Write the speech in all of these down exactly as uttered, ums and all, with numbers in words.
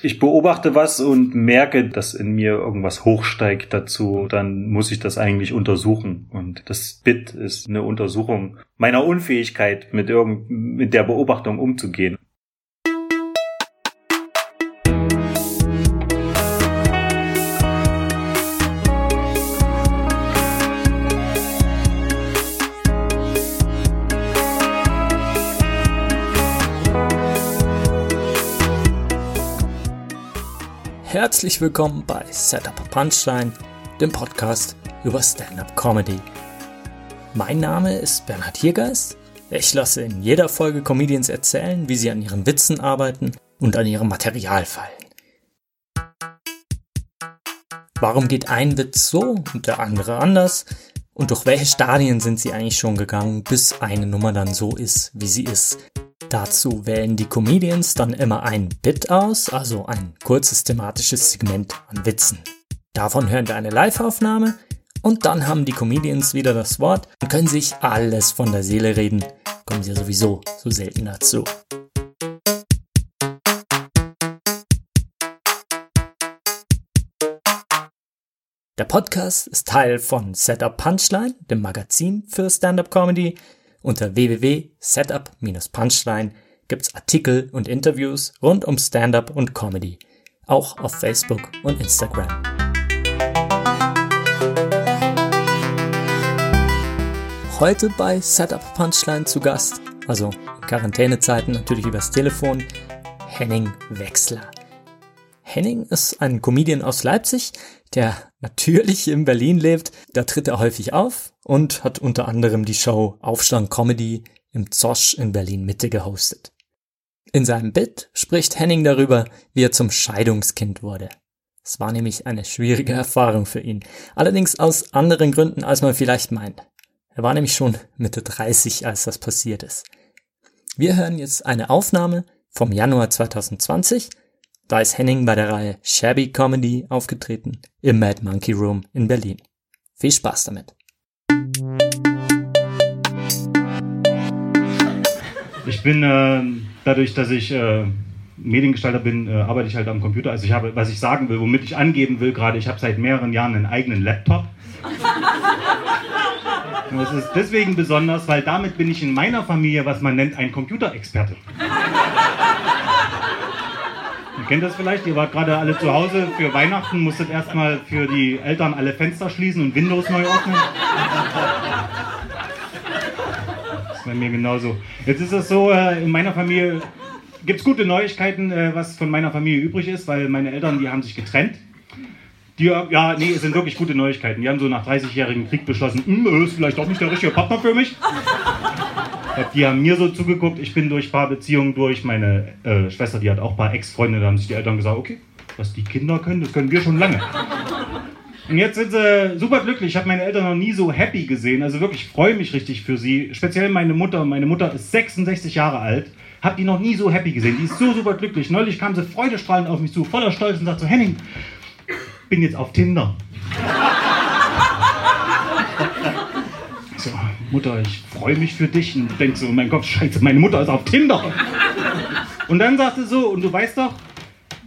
Ich beobachte was und merke, dass in mir irgendwas hochsteigt dazu, dann muss ich das eigentlich untersuchen. Und das Bit ist eine Untersuchung meiner Unfähigkeit, mit, irgend, mit der Beobachtung umzugehen. Herzlich willkommen bei Setup a Punchline, dem Podcast über Stand-up Comedy. Mein Name ist Bernhard Hiergeist. Ich lasse in jeder Folge Comedians erzählen, wie sie an ihren Witzen arbeiten und an ihrem Material feilen. Warum geht ein Witz so und der andere anders? Und durch welche Stadien sind sie eigentlich schon gegangen, bis eine Nummer dann so ist, wie sie ist? Dazu wählen die Comedians dann immer ein Bit aus, also ein kurzes thematisches Segment an Witzen. Davon hören wir eine Live-Aufnahme und dann haben die Comedians wieder das Wort und können sich alles von der Seele reden. Kommen sie ja sowieso so selten dazu. Der Podcast ist Teil von Setup Punchline, dem Magazin für Stand-Up-Comedy. Unter w w w punkt setup Bindestrich punchline gibt's Artikel und Interviews rund um Stand-up und Comedy, auch auf Facebook und Instagram. Heute bei Setup Punchline zu Gast, also in Quarantänezeiten natürlich übers Telefon, Henning Wechsler. Henning ist ein Comedian aus Leipzig, der natürlich in Berlin lebt. Da tritt er häufig auf und hat unter anderem die Show Aufstand Comedy im Zosch in Berlin-Mitte gehostet. In seinem Bit spricht Henning darüber, wie er zum Scheidungskind wurde. Es war nämlich eine schwierige Erfahrung für ihn, allerdings aus anderen Gründen, als man vielleicht meint. Er war nämlich schon Mitte dreißig, als das passiert ist. Wir hören jetzt eine Aufnahme vom Januar zwanzig zwanzig. Da ist Henning bei der Reihe Shabby Comedy aufgetreten im Mad Monkey Room in Berlin. Viel Spaß damit. Ich bin äh, dadurch, dass ich äh, Mediengestalter bin, äh, arbeite ich halt am Computer. Also ich habe, was ich sagen will, womit ich angeben will gerade, ich habe seit mehreren Jahren einen eigenen Laptop. Und das ist deswegen besonders, weil damit bin ich in meiner Familie, was man nennt, ein Computerexperte. Ihr kennt das vielleicht, ihr wart gerade alle zu Hause für Weihnachten, musstet erstmal für die Eltern alle Fenster schließen und Windows neu ordnen. Das ist bei mir genauso. Jetzt ist es so, in meiner Familie gibt es gute Neuigkeiten, was von meiner Familie übrig ist, weil meine Eltern, die haben sich getrennt. Die, ja, nee, es sind wirklich gute Neuigkeiten. Die haben so nach dreißigjährigem Krieg beschlossen, hm, ist vielleicht auch nicht der richtige Partner für mich. Die haben mir so zugeguckt, ich bin durch ein paar Beziehungen durch, meine äh, Schwester, die hat auch ein paar Ex-Freunde, da haben sich die Eltern gesagt, okay, was die Kinder können, das können wir schon lange. Und jetzt sind sie super glücklich, ich habe meine Eltern noch nie so happy gesehen, also wirklich, ich freue mich richtig für sie, speziell meine Mutter, meine Mutter ist sechsundsechzig Jahre alt, habe die noch nie so happy gesehen, die ist so super glücklich, neulich kam sie freudestrahlend auf mich zu, voller Stolz und sagt so, Henning, ich bin jetzt auf Tinder. So, Mutter, ich freue mich für dich und denk so, mein Gott, scheiße, meine Mutter ist auf Tinder. Und dann sagst du so, und du weißt doch,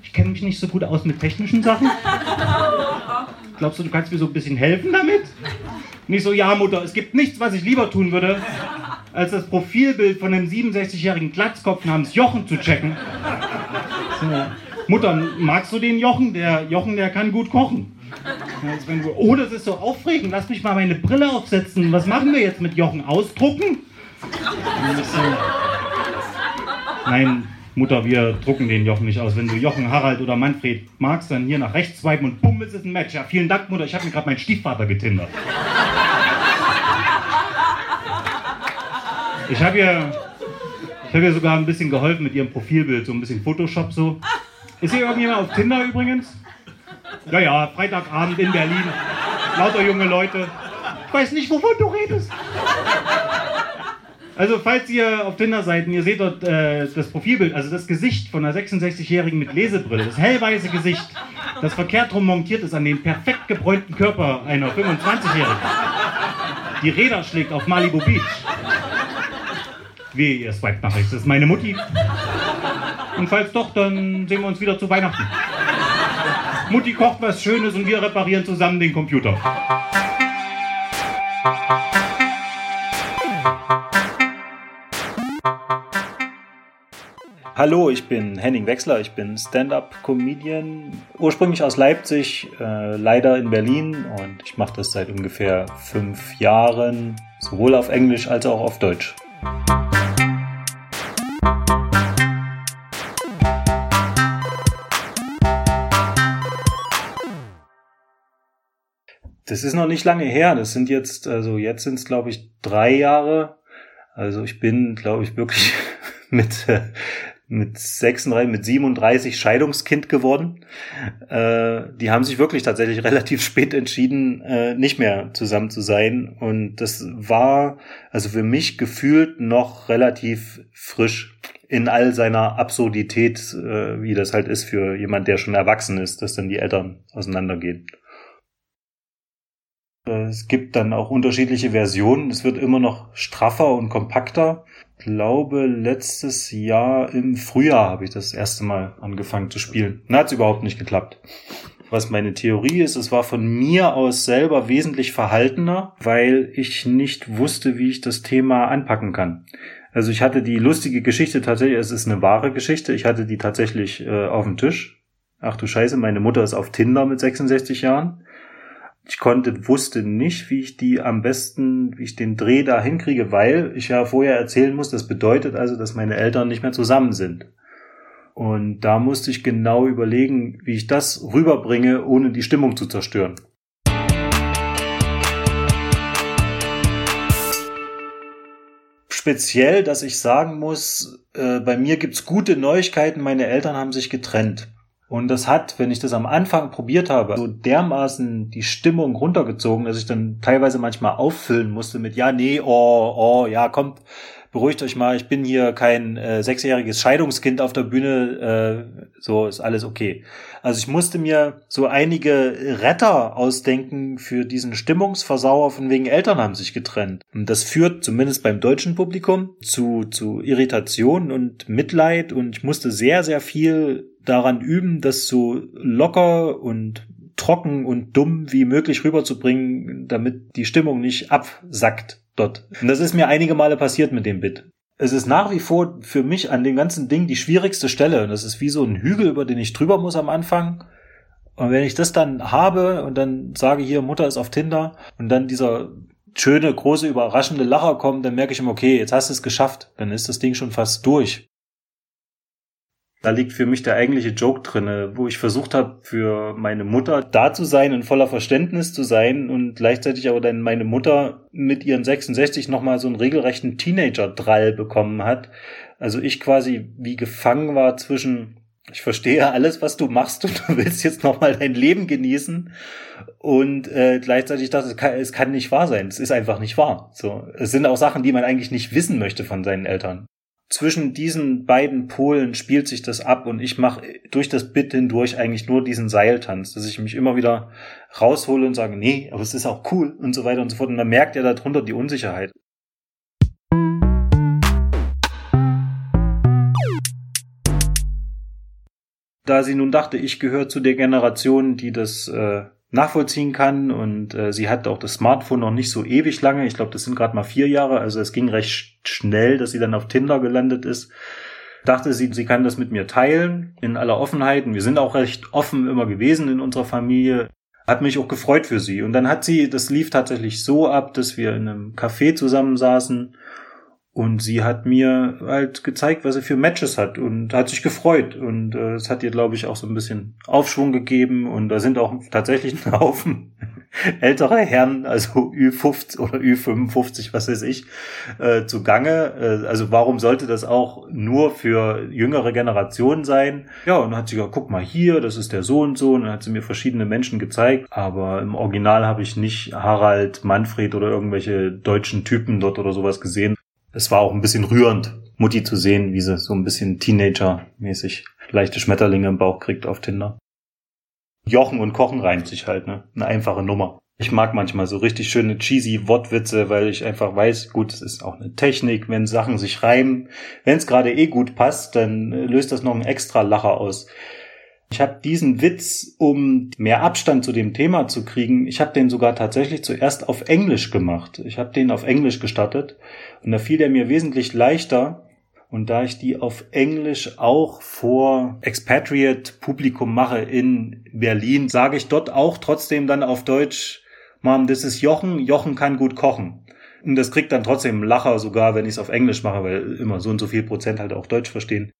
ich kenne mich nicht so gut aus mit technischen Sachen. Glaubst du, du kannst mir so ein bisschen helfen damit? Nicht so, ja Mutter, es gibt nichts, was ich lieber tun würde, als das Profilbild von einem siebenundsechzigjährigen Glatzkopf namens Jochen zu checken. So, Mutter, magst du den Jochen? Der Jochen, der kann gut kochen. Oh, das ist so aufregend, lass mich mal meine Brille aufsetzen. Was machen wir jetzt mit Jochen? Ausdrucken? Nein, Mutter, wir drucken den Jochen nicht aus. Wenn du Jochen, Harald oder Manfred magst, dann hier nach rechts swipen und bumm, es ist ein Match. Ja, vielen Dank, Mutter, ich habe mir gerade meinen Stiefvater getindert. Ich habe ihr, ich hab ihr sogar ein bisschen geholfen mit ihrem Profilbild, so ein bisschen Photoshop so. Ist hier irgendjemand auf Tinder übrigens? Ja, ja, Freitagabend in Berlin, lauter junge Leute. Ich weiß nicht, wovon du redest. Also falls ihr auf Tinder seid, ihr seht dort äh, das Profilbild, also das Gesicht von einer sechsundsechzigjährigen mit Lesebrille, das hellweiße Gesicht, das verkehrt rum montiert ist an den perfekt gebräunten Körper einer fünfundzwanzigjährigen. Die Räder schlägt auf Malibu Beach. Wie, ihr swipet nach rechts, das ist meine Mutti. Und falls doch, dann sehen wir uns wieder zu Weihnachten. Mutti kocht was Schönes und wir reparieren zusammen den Computer. Hallo, ich bin Henning Wechsler, ich bin Stand-Up-Comedian, ursprünglich aus Leipzig, äh, leider in Berlin, und ich mache das seit ungefähr fünf Jahren, sowohl auf Englisch als auch auf Deutsch. Das ist noch nicht lange her, das sind jetzt, also jetzt sind es glaube ich drei Jahre, also ich bin glaube ich wirklich mit, mit sechsunddreißig, mit siebenunddreißig Scheidungskind geworden. Äh, die haben sich wirklich tatsächlich relativ spät entschieden, äh, nicht mehr zusammen zu sein, und das war also für mich gefühlt noch relativ frisch in all seiner Absurdität, äh, wie das halt ist für jemand, der schon erwachsen ist, dass dann die Eltern auseinandergehen. Es gibt dann auch unterschiedliche Versionen. Es wird immer noch straffer und kompakter. Ich glaube, letztes Jahr im Frühjahr habe ich das erste Mal angefangen zu spielen. Na, hat es überhaupt nicht geklappt. Was meine Theorie ist, es war von mir aus selber wesentlich verhaltener, weil ich nicht wusste, wie ich das Thema anpacken kann. Also ich hatte die lustige Geschichte tatsächlich, es ist eine wahre Geschichte, ich hatte die tatsächlich äh, auf dem Tisch. Ach du Scheiße, meine Mutter ist auf Tinder mit sechsundsechzig Jahren. Ich konnte, wusste nicht, wie ich die am besten, wie ich den Dreh da hinkriege, weil ich ja vorher erzählen muss, das bedeutet also, dass meine Eltern nicht mehr zusammen sind. Und da musste ich genau überlegen, wie ich das rüberbringe, ohne die Stimmung zu zerstören. Speziell, dass ich sagen muss, äh, bei mir gibt's gute Neuigkeiten, meine Eltern haben sich getrennt. Und das hat, wenn ich das am Anfang probiert habe, so dermaßen die Stimmung runtergezogen, dass ich dann teilweise manchmal auffüllen musste mit, ja, nee, oh, oh, ja, kommt, beruhigt euch mal, ich bin hier kein äh, sechsjähriges Scheidungskind auf der Bühne, äh, so ist alles okay. Also ich musste mir so einige Retter ausdenken für diesen Stimmungsversauer von wegen Eltern haben sich getrennt. Und das führt zumindest beim deutschen Publikum zu, zu Irritation und Mitleid, und ich musste sehr, sehr viel daran üben, das so locker und trocken und dumm wie möglich rüberzubringen, damit die Stimmung nicht absackt dort. Und das ist mir einige Male passiert mit dem Bit. Es ist nach wie vor für mich an dem ganzen Ding die schwierigste Stelle. Und das ist wie so ein Hügel, über den ich drüber muss am Anfang. Und wenn ich das dann habe und dann sage hier, Mutter ist auf Tinder, und dann dieser schöne, große, überraschende Lacher kommt, dann merke ich immer, okay, jetzt hast du es geschafft. Dann ist das Ding schon fast durch. Da liegt für mich der eigentliche Joke drinne, wo ich versucht habe, für meine Mutter da zu sein und voller Verständnis zu sein, und gleichzeitig aber dann meine Mutter mit ihren sechsundsechzig nochmal so einen regelrechten Teenager-Drall bekommen hat. Also ich quasi wie gefangen war zwischen, ich verstehe alles, was du machst, und du willst jetzt nochmal dein Leben genießen, und äh, gleichzeitig dachte, es kann, es kann nicht wahr sein, es ist einfach nicht wahr. So, es sind auch Sachen, die man eigentlich nicht wissen möchte von seinen Eltern. Zwischen diesen beiden Polen spielt sich das ab, und ich mache durch das Bit hindurch eigentlich nur diesen Seiltanz, dass ich mich immer wieder raushole und sage, nee, aber es ist auch cool und so weiter und so fort. Und man merkt ja darunter die Unsicherheit. Da sie nun dachte, ich gehöre zu der Generation, die das äh, nachvollziehen kann, und äh, sie hat auch das Smartphone noch nicht so ewig lange, ich glaube, das sind gerade mal vier Jahre, also es ging recht schnell, dass sie dann auf Tinder gelandet ist, dachte sie, sie kann das mit mir teilen, in aller Offenheit, und wir sind auch recht offen immer gewesen in unserer Familie, hat mich auch gefreut für sie. Und dann hat sie, das lief tatsächlich so ab, dass wir in einem Café zusammensaßen, und sie hat mir halt gezeigt, was sie für Matches hat, und hat sich gefreut, und es äh, hat ihr, glaube ich, auch so ein bisschen Aufschwung gegeben, und da sind auch tatsächlich ein Haufen älterer Herren, also Ü fünfzig oder Ü fünfundfünfzig, was weiß ich, äh, zugange. Äh, also warum sollte das auch nur für jüngere Generationen sein? Ja, und dann hat sie gesagt, guck mal hier, das ist der so und so, und dann hat sie mir verschiedene Menschen gezeigt, aber im Original habe ich nicht Harald, Manfred oder irgendwelche deutschen Typen dort oder sowas gesehen. Es war auch ein bisschen rührend, Mutti zu sehen, wie sie so ein bisschen Teenager-mäßig leichte Schmetterlinge im Bauch kriegt auf Tinder. Jochen und Kochen reimt sich halt, ne? Eine einfache Nummer. Ich mag manchmal so richtig schöne cheesy Wortwitze, weil ich einfach weiß, gut, es ist auch eine Technik, wenn Sachen sich reimen. Wenn es gerade eh gut passt, dann löst das noch einen extra Lacher aus. Ich habe diesen Witz, um mehr Abstand zu dem Thema zu kriegen, ich habe den sogar tatsächlich zuerst auf Englisch gemacht. Ich habe den auf Englisch gestartet und da fiel der mir wesentlich leichter. Und da ich die auf Englisch auch vor Expatriate-Publikum mache in Berlin, sage ich dort auch trotzdem dann auf Deutsch, Mom, das ist Jochen, Jochen kann gut kochen. Und das kriegt dann trotzdem einen Lacher, sogar wenn ich es auf Englisch mache, weil immer so und so viel Prozent halt auch Deutsch verstehen.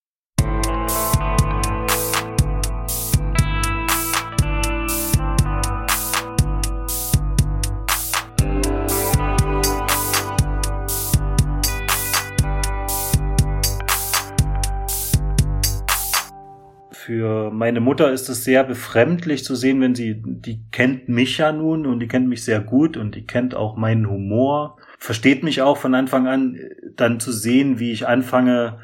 Für meine Mutter ist es sehr befremdlich zu sehen, wenn sie, die kennt mich ja nun und die kennt mich sehr gut und die kennt auch meinen Humor, versteht mich auch von Anfang an, dann zu sehen, wie ich anfange,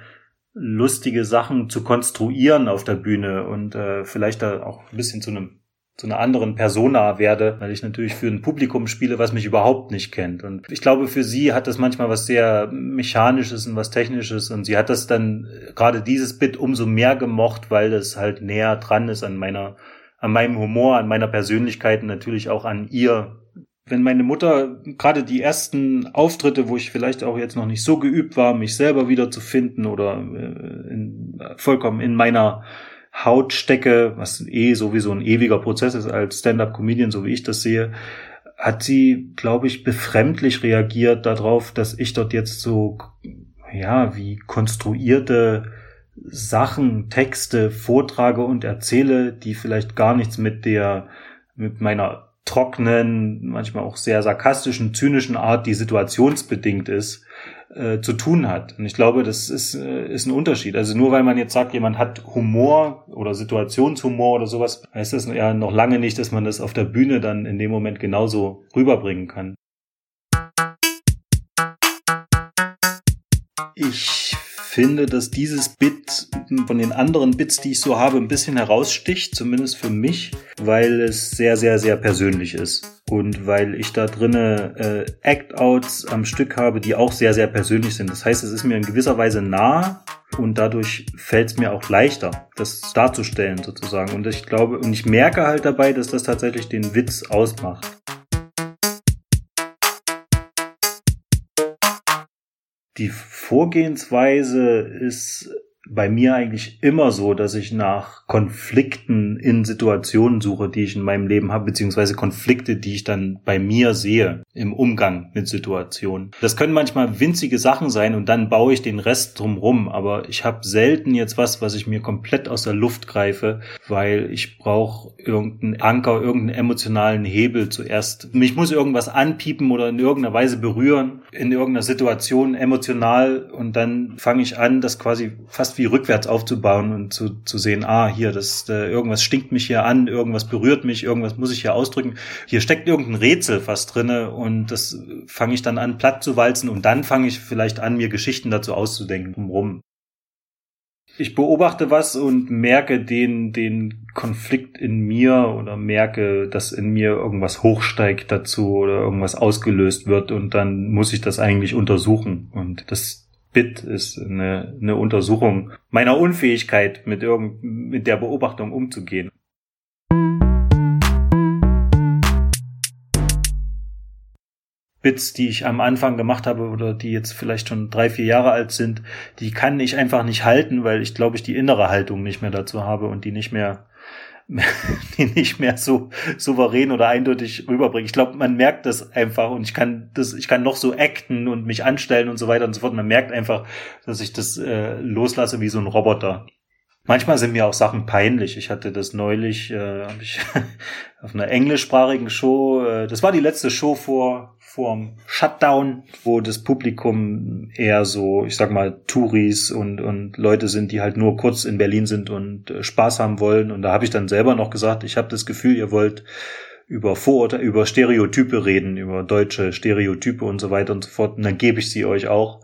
lustige Sachen zu konstruieren auf der Bühne und äh, vielleicht da auch ein bisschen zu einem zu einer anderen Persona werde, weil ich natürlich für ein Publikum spiele, was mich überhaupt nicht kennt. Und ich glaube, für sie hat das manchmal was sehr Mechanisches und was Technisches und sie hat das dann gerade dieses Bit umso mehr gemocht, weil das halt näher dran ist an meiner, an meinem Humor, an meiner Persönlichkeit und natürlich auch an ihr. Wenn meine Mutter gerade die ersten Auftritte, wo ich vielleicht auch jetzt noch nicht so geübt war, mich selber wiederzufinden oder in, vollkommen in meiner Haut stecke, was eh sowieso ein ewiger Prozess ist als Stand-up-Comedian, so wie ich das sehe, hat sie, glaube ich, befremdlich reagiert darauf, dass ich dort jetzt so, ja, wie konstruierte Sachen, Texte vortrage und erzähle, die vielleicht gar nichts mit der, mit meiner trockenen, manchmal auch sehr sarkastischen, zynischen Art, die situationsbedingt ist, äh, zu tun hat. Und ich glaube, das ist, äh, ist ein Unterschied. Also nur weil man jetzt sagt, jemand hat Humor oder Situationshumor oder sowas, heißt das ja noch lange nicht, dass man das auf der Bühne dann in dem Moment genauso rüberbringen kann. Ich finde, dass dieses Bit von den anderen Bits, die ich so habe, ein bisschen heraussticht, zumindest für mich, weil es sehr, sehr, sehr persönlich ist und weil ich da drinne äh, Act-Outs am Stück habe, die auch sehr, sehr persönlich sind. Das heißt, es ist mir in gewisser Weise nah und dadurch fällt es mir auch leichter, das darzustellen sozusagen. Und ich glaube, und ich merke halt dabei, dass das tatsächlich den Witz ausmacht. Die Vorgehensweise ist bei mir eigentlich immer so, dass ich nach Konflikten in Situationen suche, die ich in meinem Leben habe, beziehungsweise Konflikte, die ich dann bei mir sehe im Umgang mit Situationen. Das können manchmal winzige Sachen sein und dann baue ich den Rest drumrum, aber ich habe selten jetzt was, was ich mir komplett aus der Luft greife, weil ich brauche irgendeinen Anker, irgendeinen emotionalen Hebel zuerst. Mich muss irgendwas anpiepen oder in irgendeiner Weise berühren, in irgendeiner Situation emotional und dann fange ich an, das quasi fast wie rückwärts aufzubauen und zu, zu sehen, ah, hier, das äh, irgendwas stinkt mich hier an, irgendwas berührt mich, irgendwas muss ich hier ausdrücken. Hier steckt irgendein Rätsel fast drinne und das fange ich dann an, platt zu walzen und dann fange ich vielleicht an, mir Geschichten dazu auszudenken, drumherum. Ich beobachte was und merke den, den Konflikt in mir oder merke, dass in mir irgendwas hochsteigt dazu oder irgendwas ausgelöst wird und dann muss ich das eigentlich untersuchen und das Bit ist eine, eine Untersuchung meiner Unfähigkeit, mit, irgend, mit der Beobachtung umzugehen. Bits, die ich am Anfang gemacht habe oder die jetzt vielleicht schon drei, vier Jahre alt sind, die kann ich einfach nicht halten, weil ich glaube, ich die innere Haltung nicht mehr dazu habe und die nicht mehr die nicht mehr so souverän oder eindeutig rüberbringen. Ich glaube, man merkt das einfach und ich kann das, ich kann noch so acten und mich anstellen und so weiter und so fort. Man merkt einfach, dass ich das äh, loslasse wie so ein Roboter. Manchmal sind mir auch Sachen peinlich. Ich hatte das neulich, äh, habe ich auf einer englischsprachigen Show. Äh, das war die letzte Show vor vorm Shutdown, wo das Publikum eher so, ich sag mal, Touris und und Leute sind, die halt nur kurz in Berlin sind und äh, Spaß haben wollen. Und da habe ich dann selber noch gesagt, ich habe das Gefühl, ihr wollt über Vorurteile, über Stereotype reden, über deutsche Stereotype und so weiter und so fort. Und dann gebe ich sie euch auch.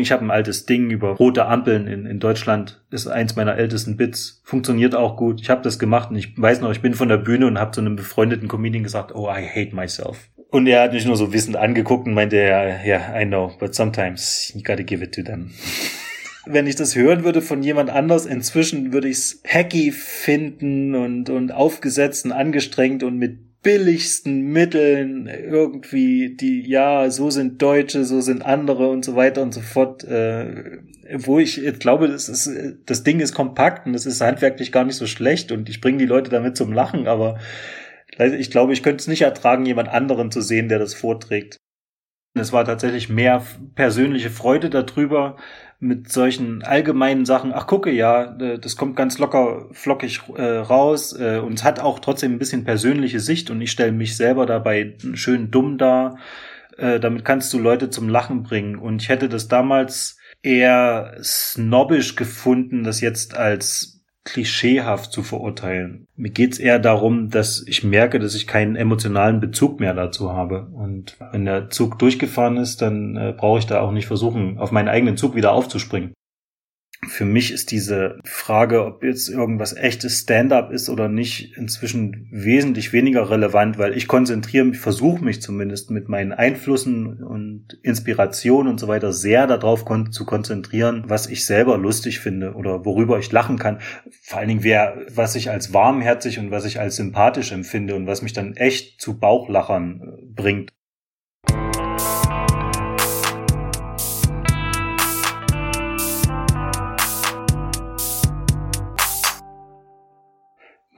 Ich habe ein altes Ding über rote Ampeln in, in Deutschland. Ist eins meiner ältesten Bits. Funktioniert auch gut. Ich habe das gemacht und ich weiß noch, ich bin von der Bühne und habe zu einem befreundeten Comedian gesagt, oh, I hate myself. Und er hat mich nur so wissend angeguckt und meinte, ja, yeah, I know, but sometimes you gotta give it to them. Wenn ich das hören würde von jemand anders, inzwischen würde ich es hacky finden und, und aufgesetzt und angestrengt und mit billigsten Mitteln irgendwie die, ja, so sind Deutsche, so sind andere und so weiter und so fort. Äh, wo ich, ich glaube, das, ist, das Ding ist kompakt und es ist handwerklich gar nicht so schlecht und ich bringe die Leute damit zum Lachen, aber ich glaube, ich könnte es nicht ertragen, jemand anderen zu sehen, der das vorträgt. Es war tatsächlich mehr persönliche Freude darüber, mit solchen allgemeinen Sachen, ach gucke, ja, das kommt ganz locker flockig äh, raus äh, und es hat auch trotzdem ein bisschen persönliche Sicht und ich stelle mich selber dabei schön dumm dar. Äh, damit kannst du Leute zum Lachen bringen und ich hätte das damals eher snobbisch gefunden, das jetzt als klischeehaft zu verurteilen. Mir geht's eher darum, dass ich merke, dass ich keinen emotionalen Bezug mehr dazu habe. Und wenn der Zug durchgefahren ist, dann äh, brauche ich da auch nicht versuchen, auf meinen eigenen Zug wieder aufzuspringen. Für mich ist diese Frage, ob jetzt irgendwas echtes Stand-up ist oder nicht, inzwischen wesentlich weniger relevant, weil ich konzentriere mich, versuche mich zumindest mit meinen Einflüssen und Inspirationen und so weiter sehr darauf kon- zu konzentrieren, was ich selber lustig finde oder worüber ich lachen kann. Vor allen Dingen, wer, was ich als warmherzig und was ich als sympathisch empfinde und was mich dann echt zu Bauchlachern bringt.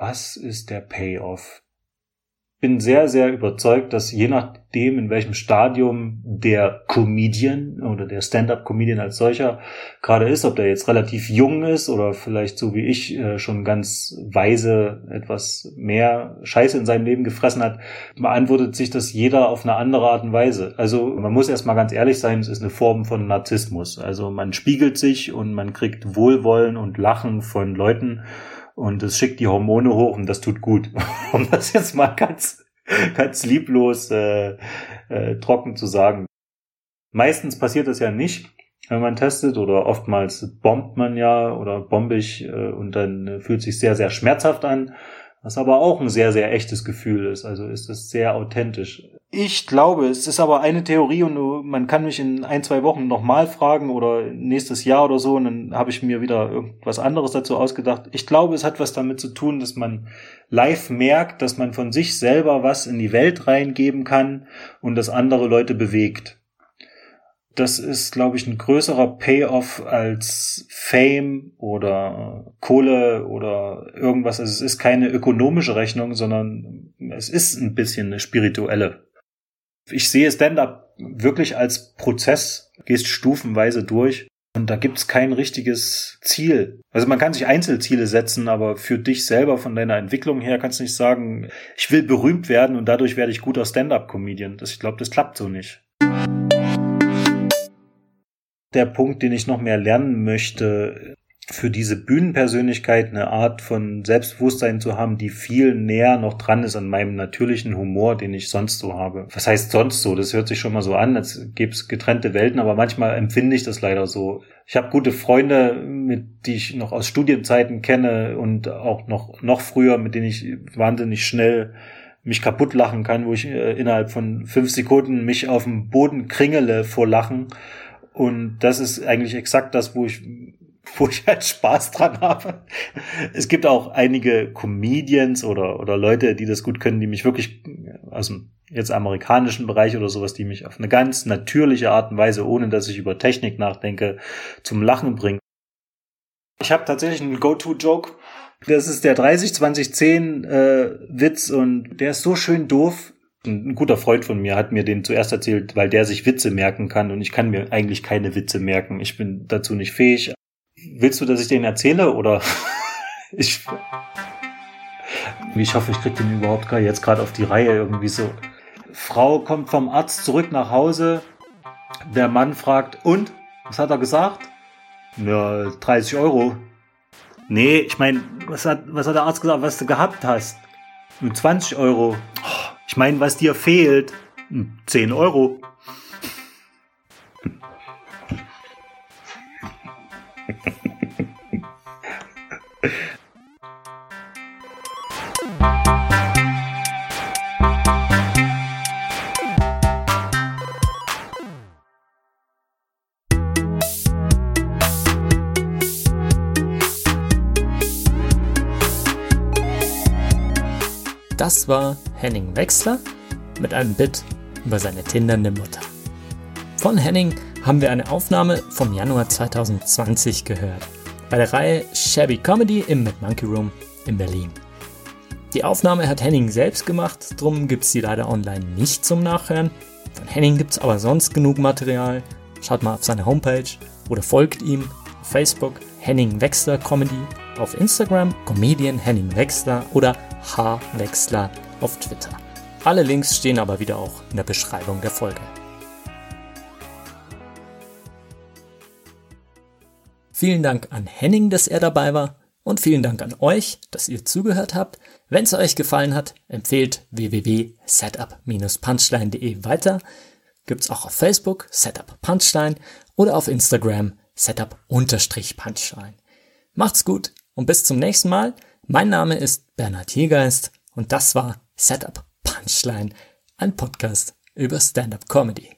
Was ist der Payoff? Bin sehr, sehr überzeugt, dass je nachdem, in welchem Stadium der Comedian oder der Stand-up-Comedian als solcher gerade ist, ob der jetzt relativ jung ist oder vielleicht so wie ich schon ganz weise etwas mehr Scheiße in seinem Leben gefressen hat, beantwortet sich das jeder auf eine andere Art und Weise. Also man muss erstmal ganz ehrlich sein, es ist eine Form von Narzissmus. Also man spiegelt sich und man kriegt Wohlwollen und Lachen von Leuten, und es schickt die Hormone hoch und das tut gut. Um das jetzt mal ganz, ganz lieblos äh, äh, trocken zu sagen. Meistens passiert das ja nicht, wenn man testet, oder oftmals bombt man ja oder bombig äh, und dann fühlt sich sehr, sehr schmerzhaft an, was aber auch ein sehr, sehr echtes Gefühl ist. Also ist es sehr authentisch. Ich glaube, es ist aber eine Theorie und man kann mich in ein, zwei Wochen nochmal fragen oder nächstes Jahr oder so und dann habe ich mir wieder irgendwas anderes dazu ausgedacht. Ich glaube, es hat was damit zu tun, dass man live merkt, dass man von sich selber was in die Welt reingeben kann und das andere Leute bewegt. Das ist, glaube ich, ein größerer Payoff als Fame oder Kohle oder irgendwas. Also es ist keine ökonomische Rechnung, sondern es ist ein bisschen eine spirituelle. Ich sehe Stand-up wirklich als Prozess, gehst stufenweise durch und da gibt's kein richtiges Ziel. Also man kann sich Einzelziele setzen, aber für dich selber von deiner Entwicklung her kannst du nicht sagen, ich will berühmt werden und dadurch werde ich guter Stand-up-Comedian. Das, ich glaube, das klappt so nicht. Der Punkt, den ich noch mehr lernen möchte, für diese Bühnenpersönlichkeit eine Art von Selbstbewusstsein zu haben, die viel näher noch dran ist an meinem natürlichen Humor, den ich sonst so habe. Was heißt sonst so? Das hört sich schon mal so an, als gäbe es getrennte Welten, aber manchmal empfinde ich das leider so. Ich habe gute Freunde, mit die ich noch aus Studienzeiten kenne und auch noch noch früher, mit denen ich wahnsinnig schnell mich kaputt lachen kann, wo ich äh, innerhalb von fünf Sekunden mich auf dem Boden kringele vor Lachen. Und das ist eigentlich exakt das, wo ich, wo ich halt Spaß dran habe. Es gibt auch einige Comedians oder, oder Leute, die das gut können, die mich wirklich aus dem jetzt amerikanischen Bereich oder sowas, die mich auf eine ganz natürliche Art und Weise, ohne dass ich über Technik nachdenke, zum Lachen bringen. Ich habe tatsächlich einen Go-To-Joke. Das ist der dreißig zwanzig zehn äh, Witz und der ist so schön doof. Ein guter Freund von mir hat mir den zuerst erzählt, weil der sich Witze merken kann und ich kann mir eigentlich keine Witze merken. Ich bin dazu nicht fähig. Willst du, dass ich den erzähle oder? ich, ich hoffe, ich krieg den überhaupt gar jetzt gerade auf die Reihe irgendwie so. Frau kommt vom Arzt zurück nach Hause. Der Mann fragt, und? Was hat er gesagt? Ja, dreißig Euro. Nee, ich meine, was hat, was hat der Arzt gesagt, was du gehabt hast? Nur zwanzig Euro. Ich meine, was dir fehlt, zehn Euro. Das war Henning Wechsler mit einem Bit über seine tindernde Mutter. Von Henning haben wir eine Aufnahme vom Januar zwanzig zwanzig gehört, bei der Reihe Shabby Comedy im Mad Monkey Room in Berlin. Die Aufnahme hat Henning selbst gemacht, drum gibt's die leider online nicht zum Nachhören. Von Henning gibt's aber sonst genug Material. Schaut mal auf seine Homepage oder folgt ihm auf Facebook Henning Wechsler Comedy, auf Instagram Comedian Henning Wechsler oder H. Wechsler auf Twitter. Alle Links stehen aber wieder auch in der Beschreibung der Folge. Vielen Dank an Henning, dass er dabei war, und vielen Dank an euch, dass ihr zugehört habt. Wenn es euch gefallen hat, empfehlt w w w punkt setup punchline punkt de weiter. Gibt's auch auf Facebook Setup a Punchline oder auf Instagram Setup-Punchline. Macht's gut und bis zum nächsten Mal. Mein Name ist Bernhard Hiergeist und das war Setup Punchline, ein Podcast über Stand-up Comedy.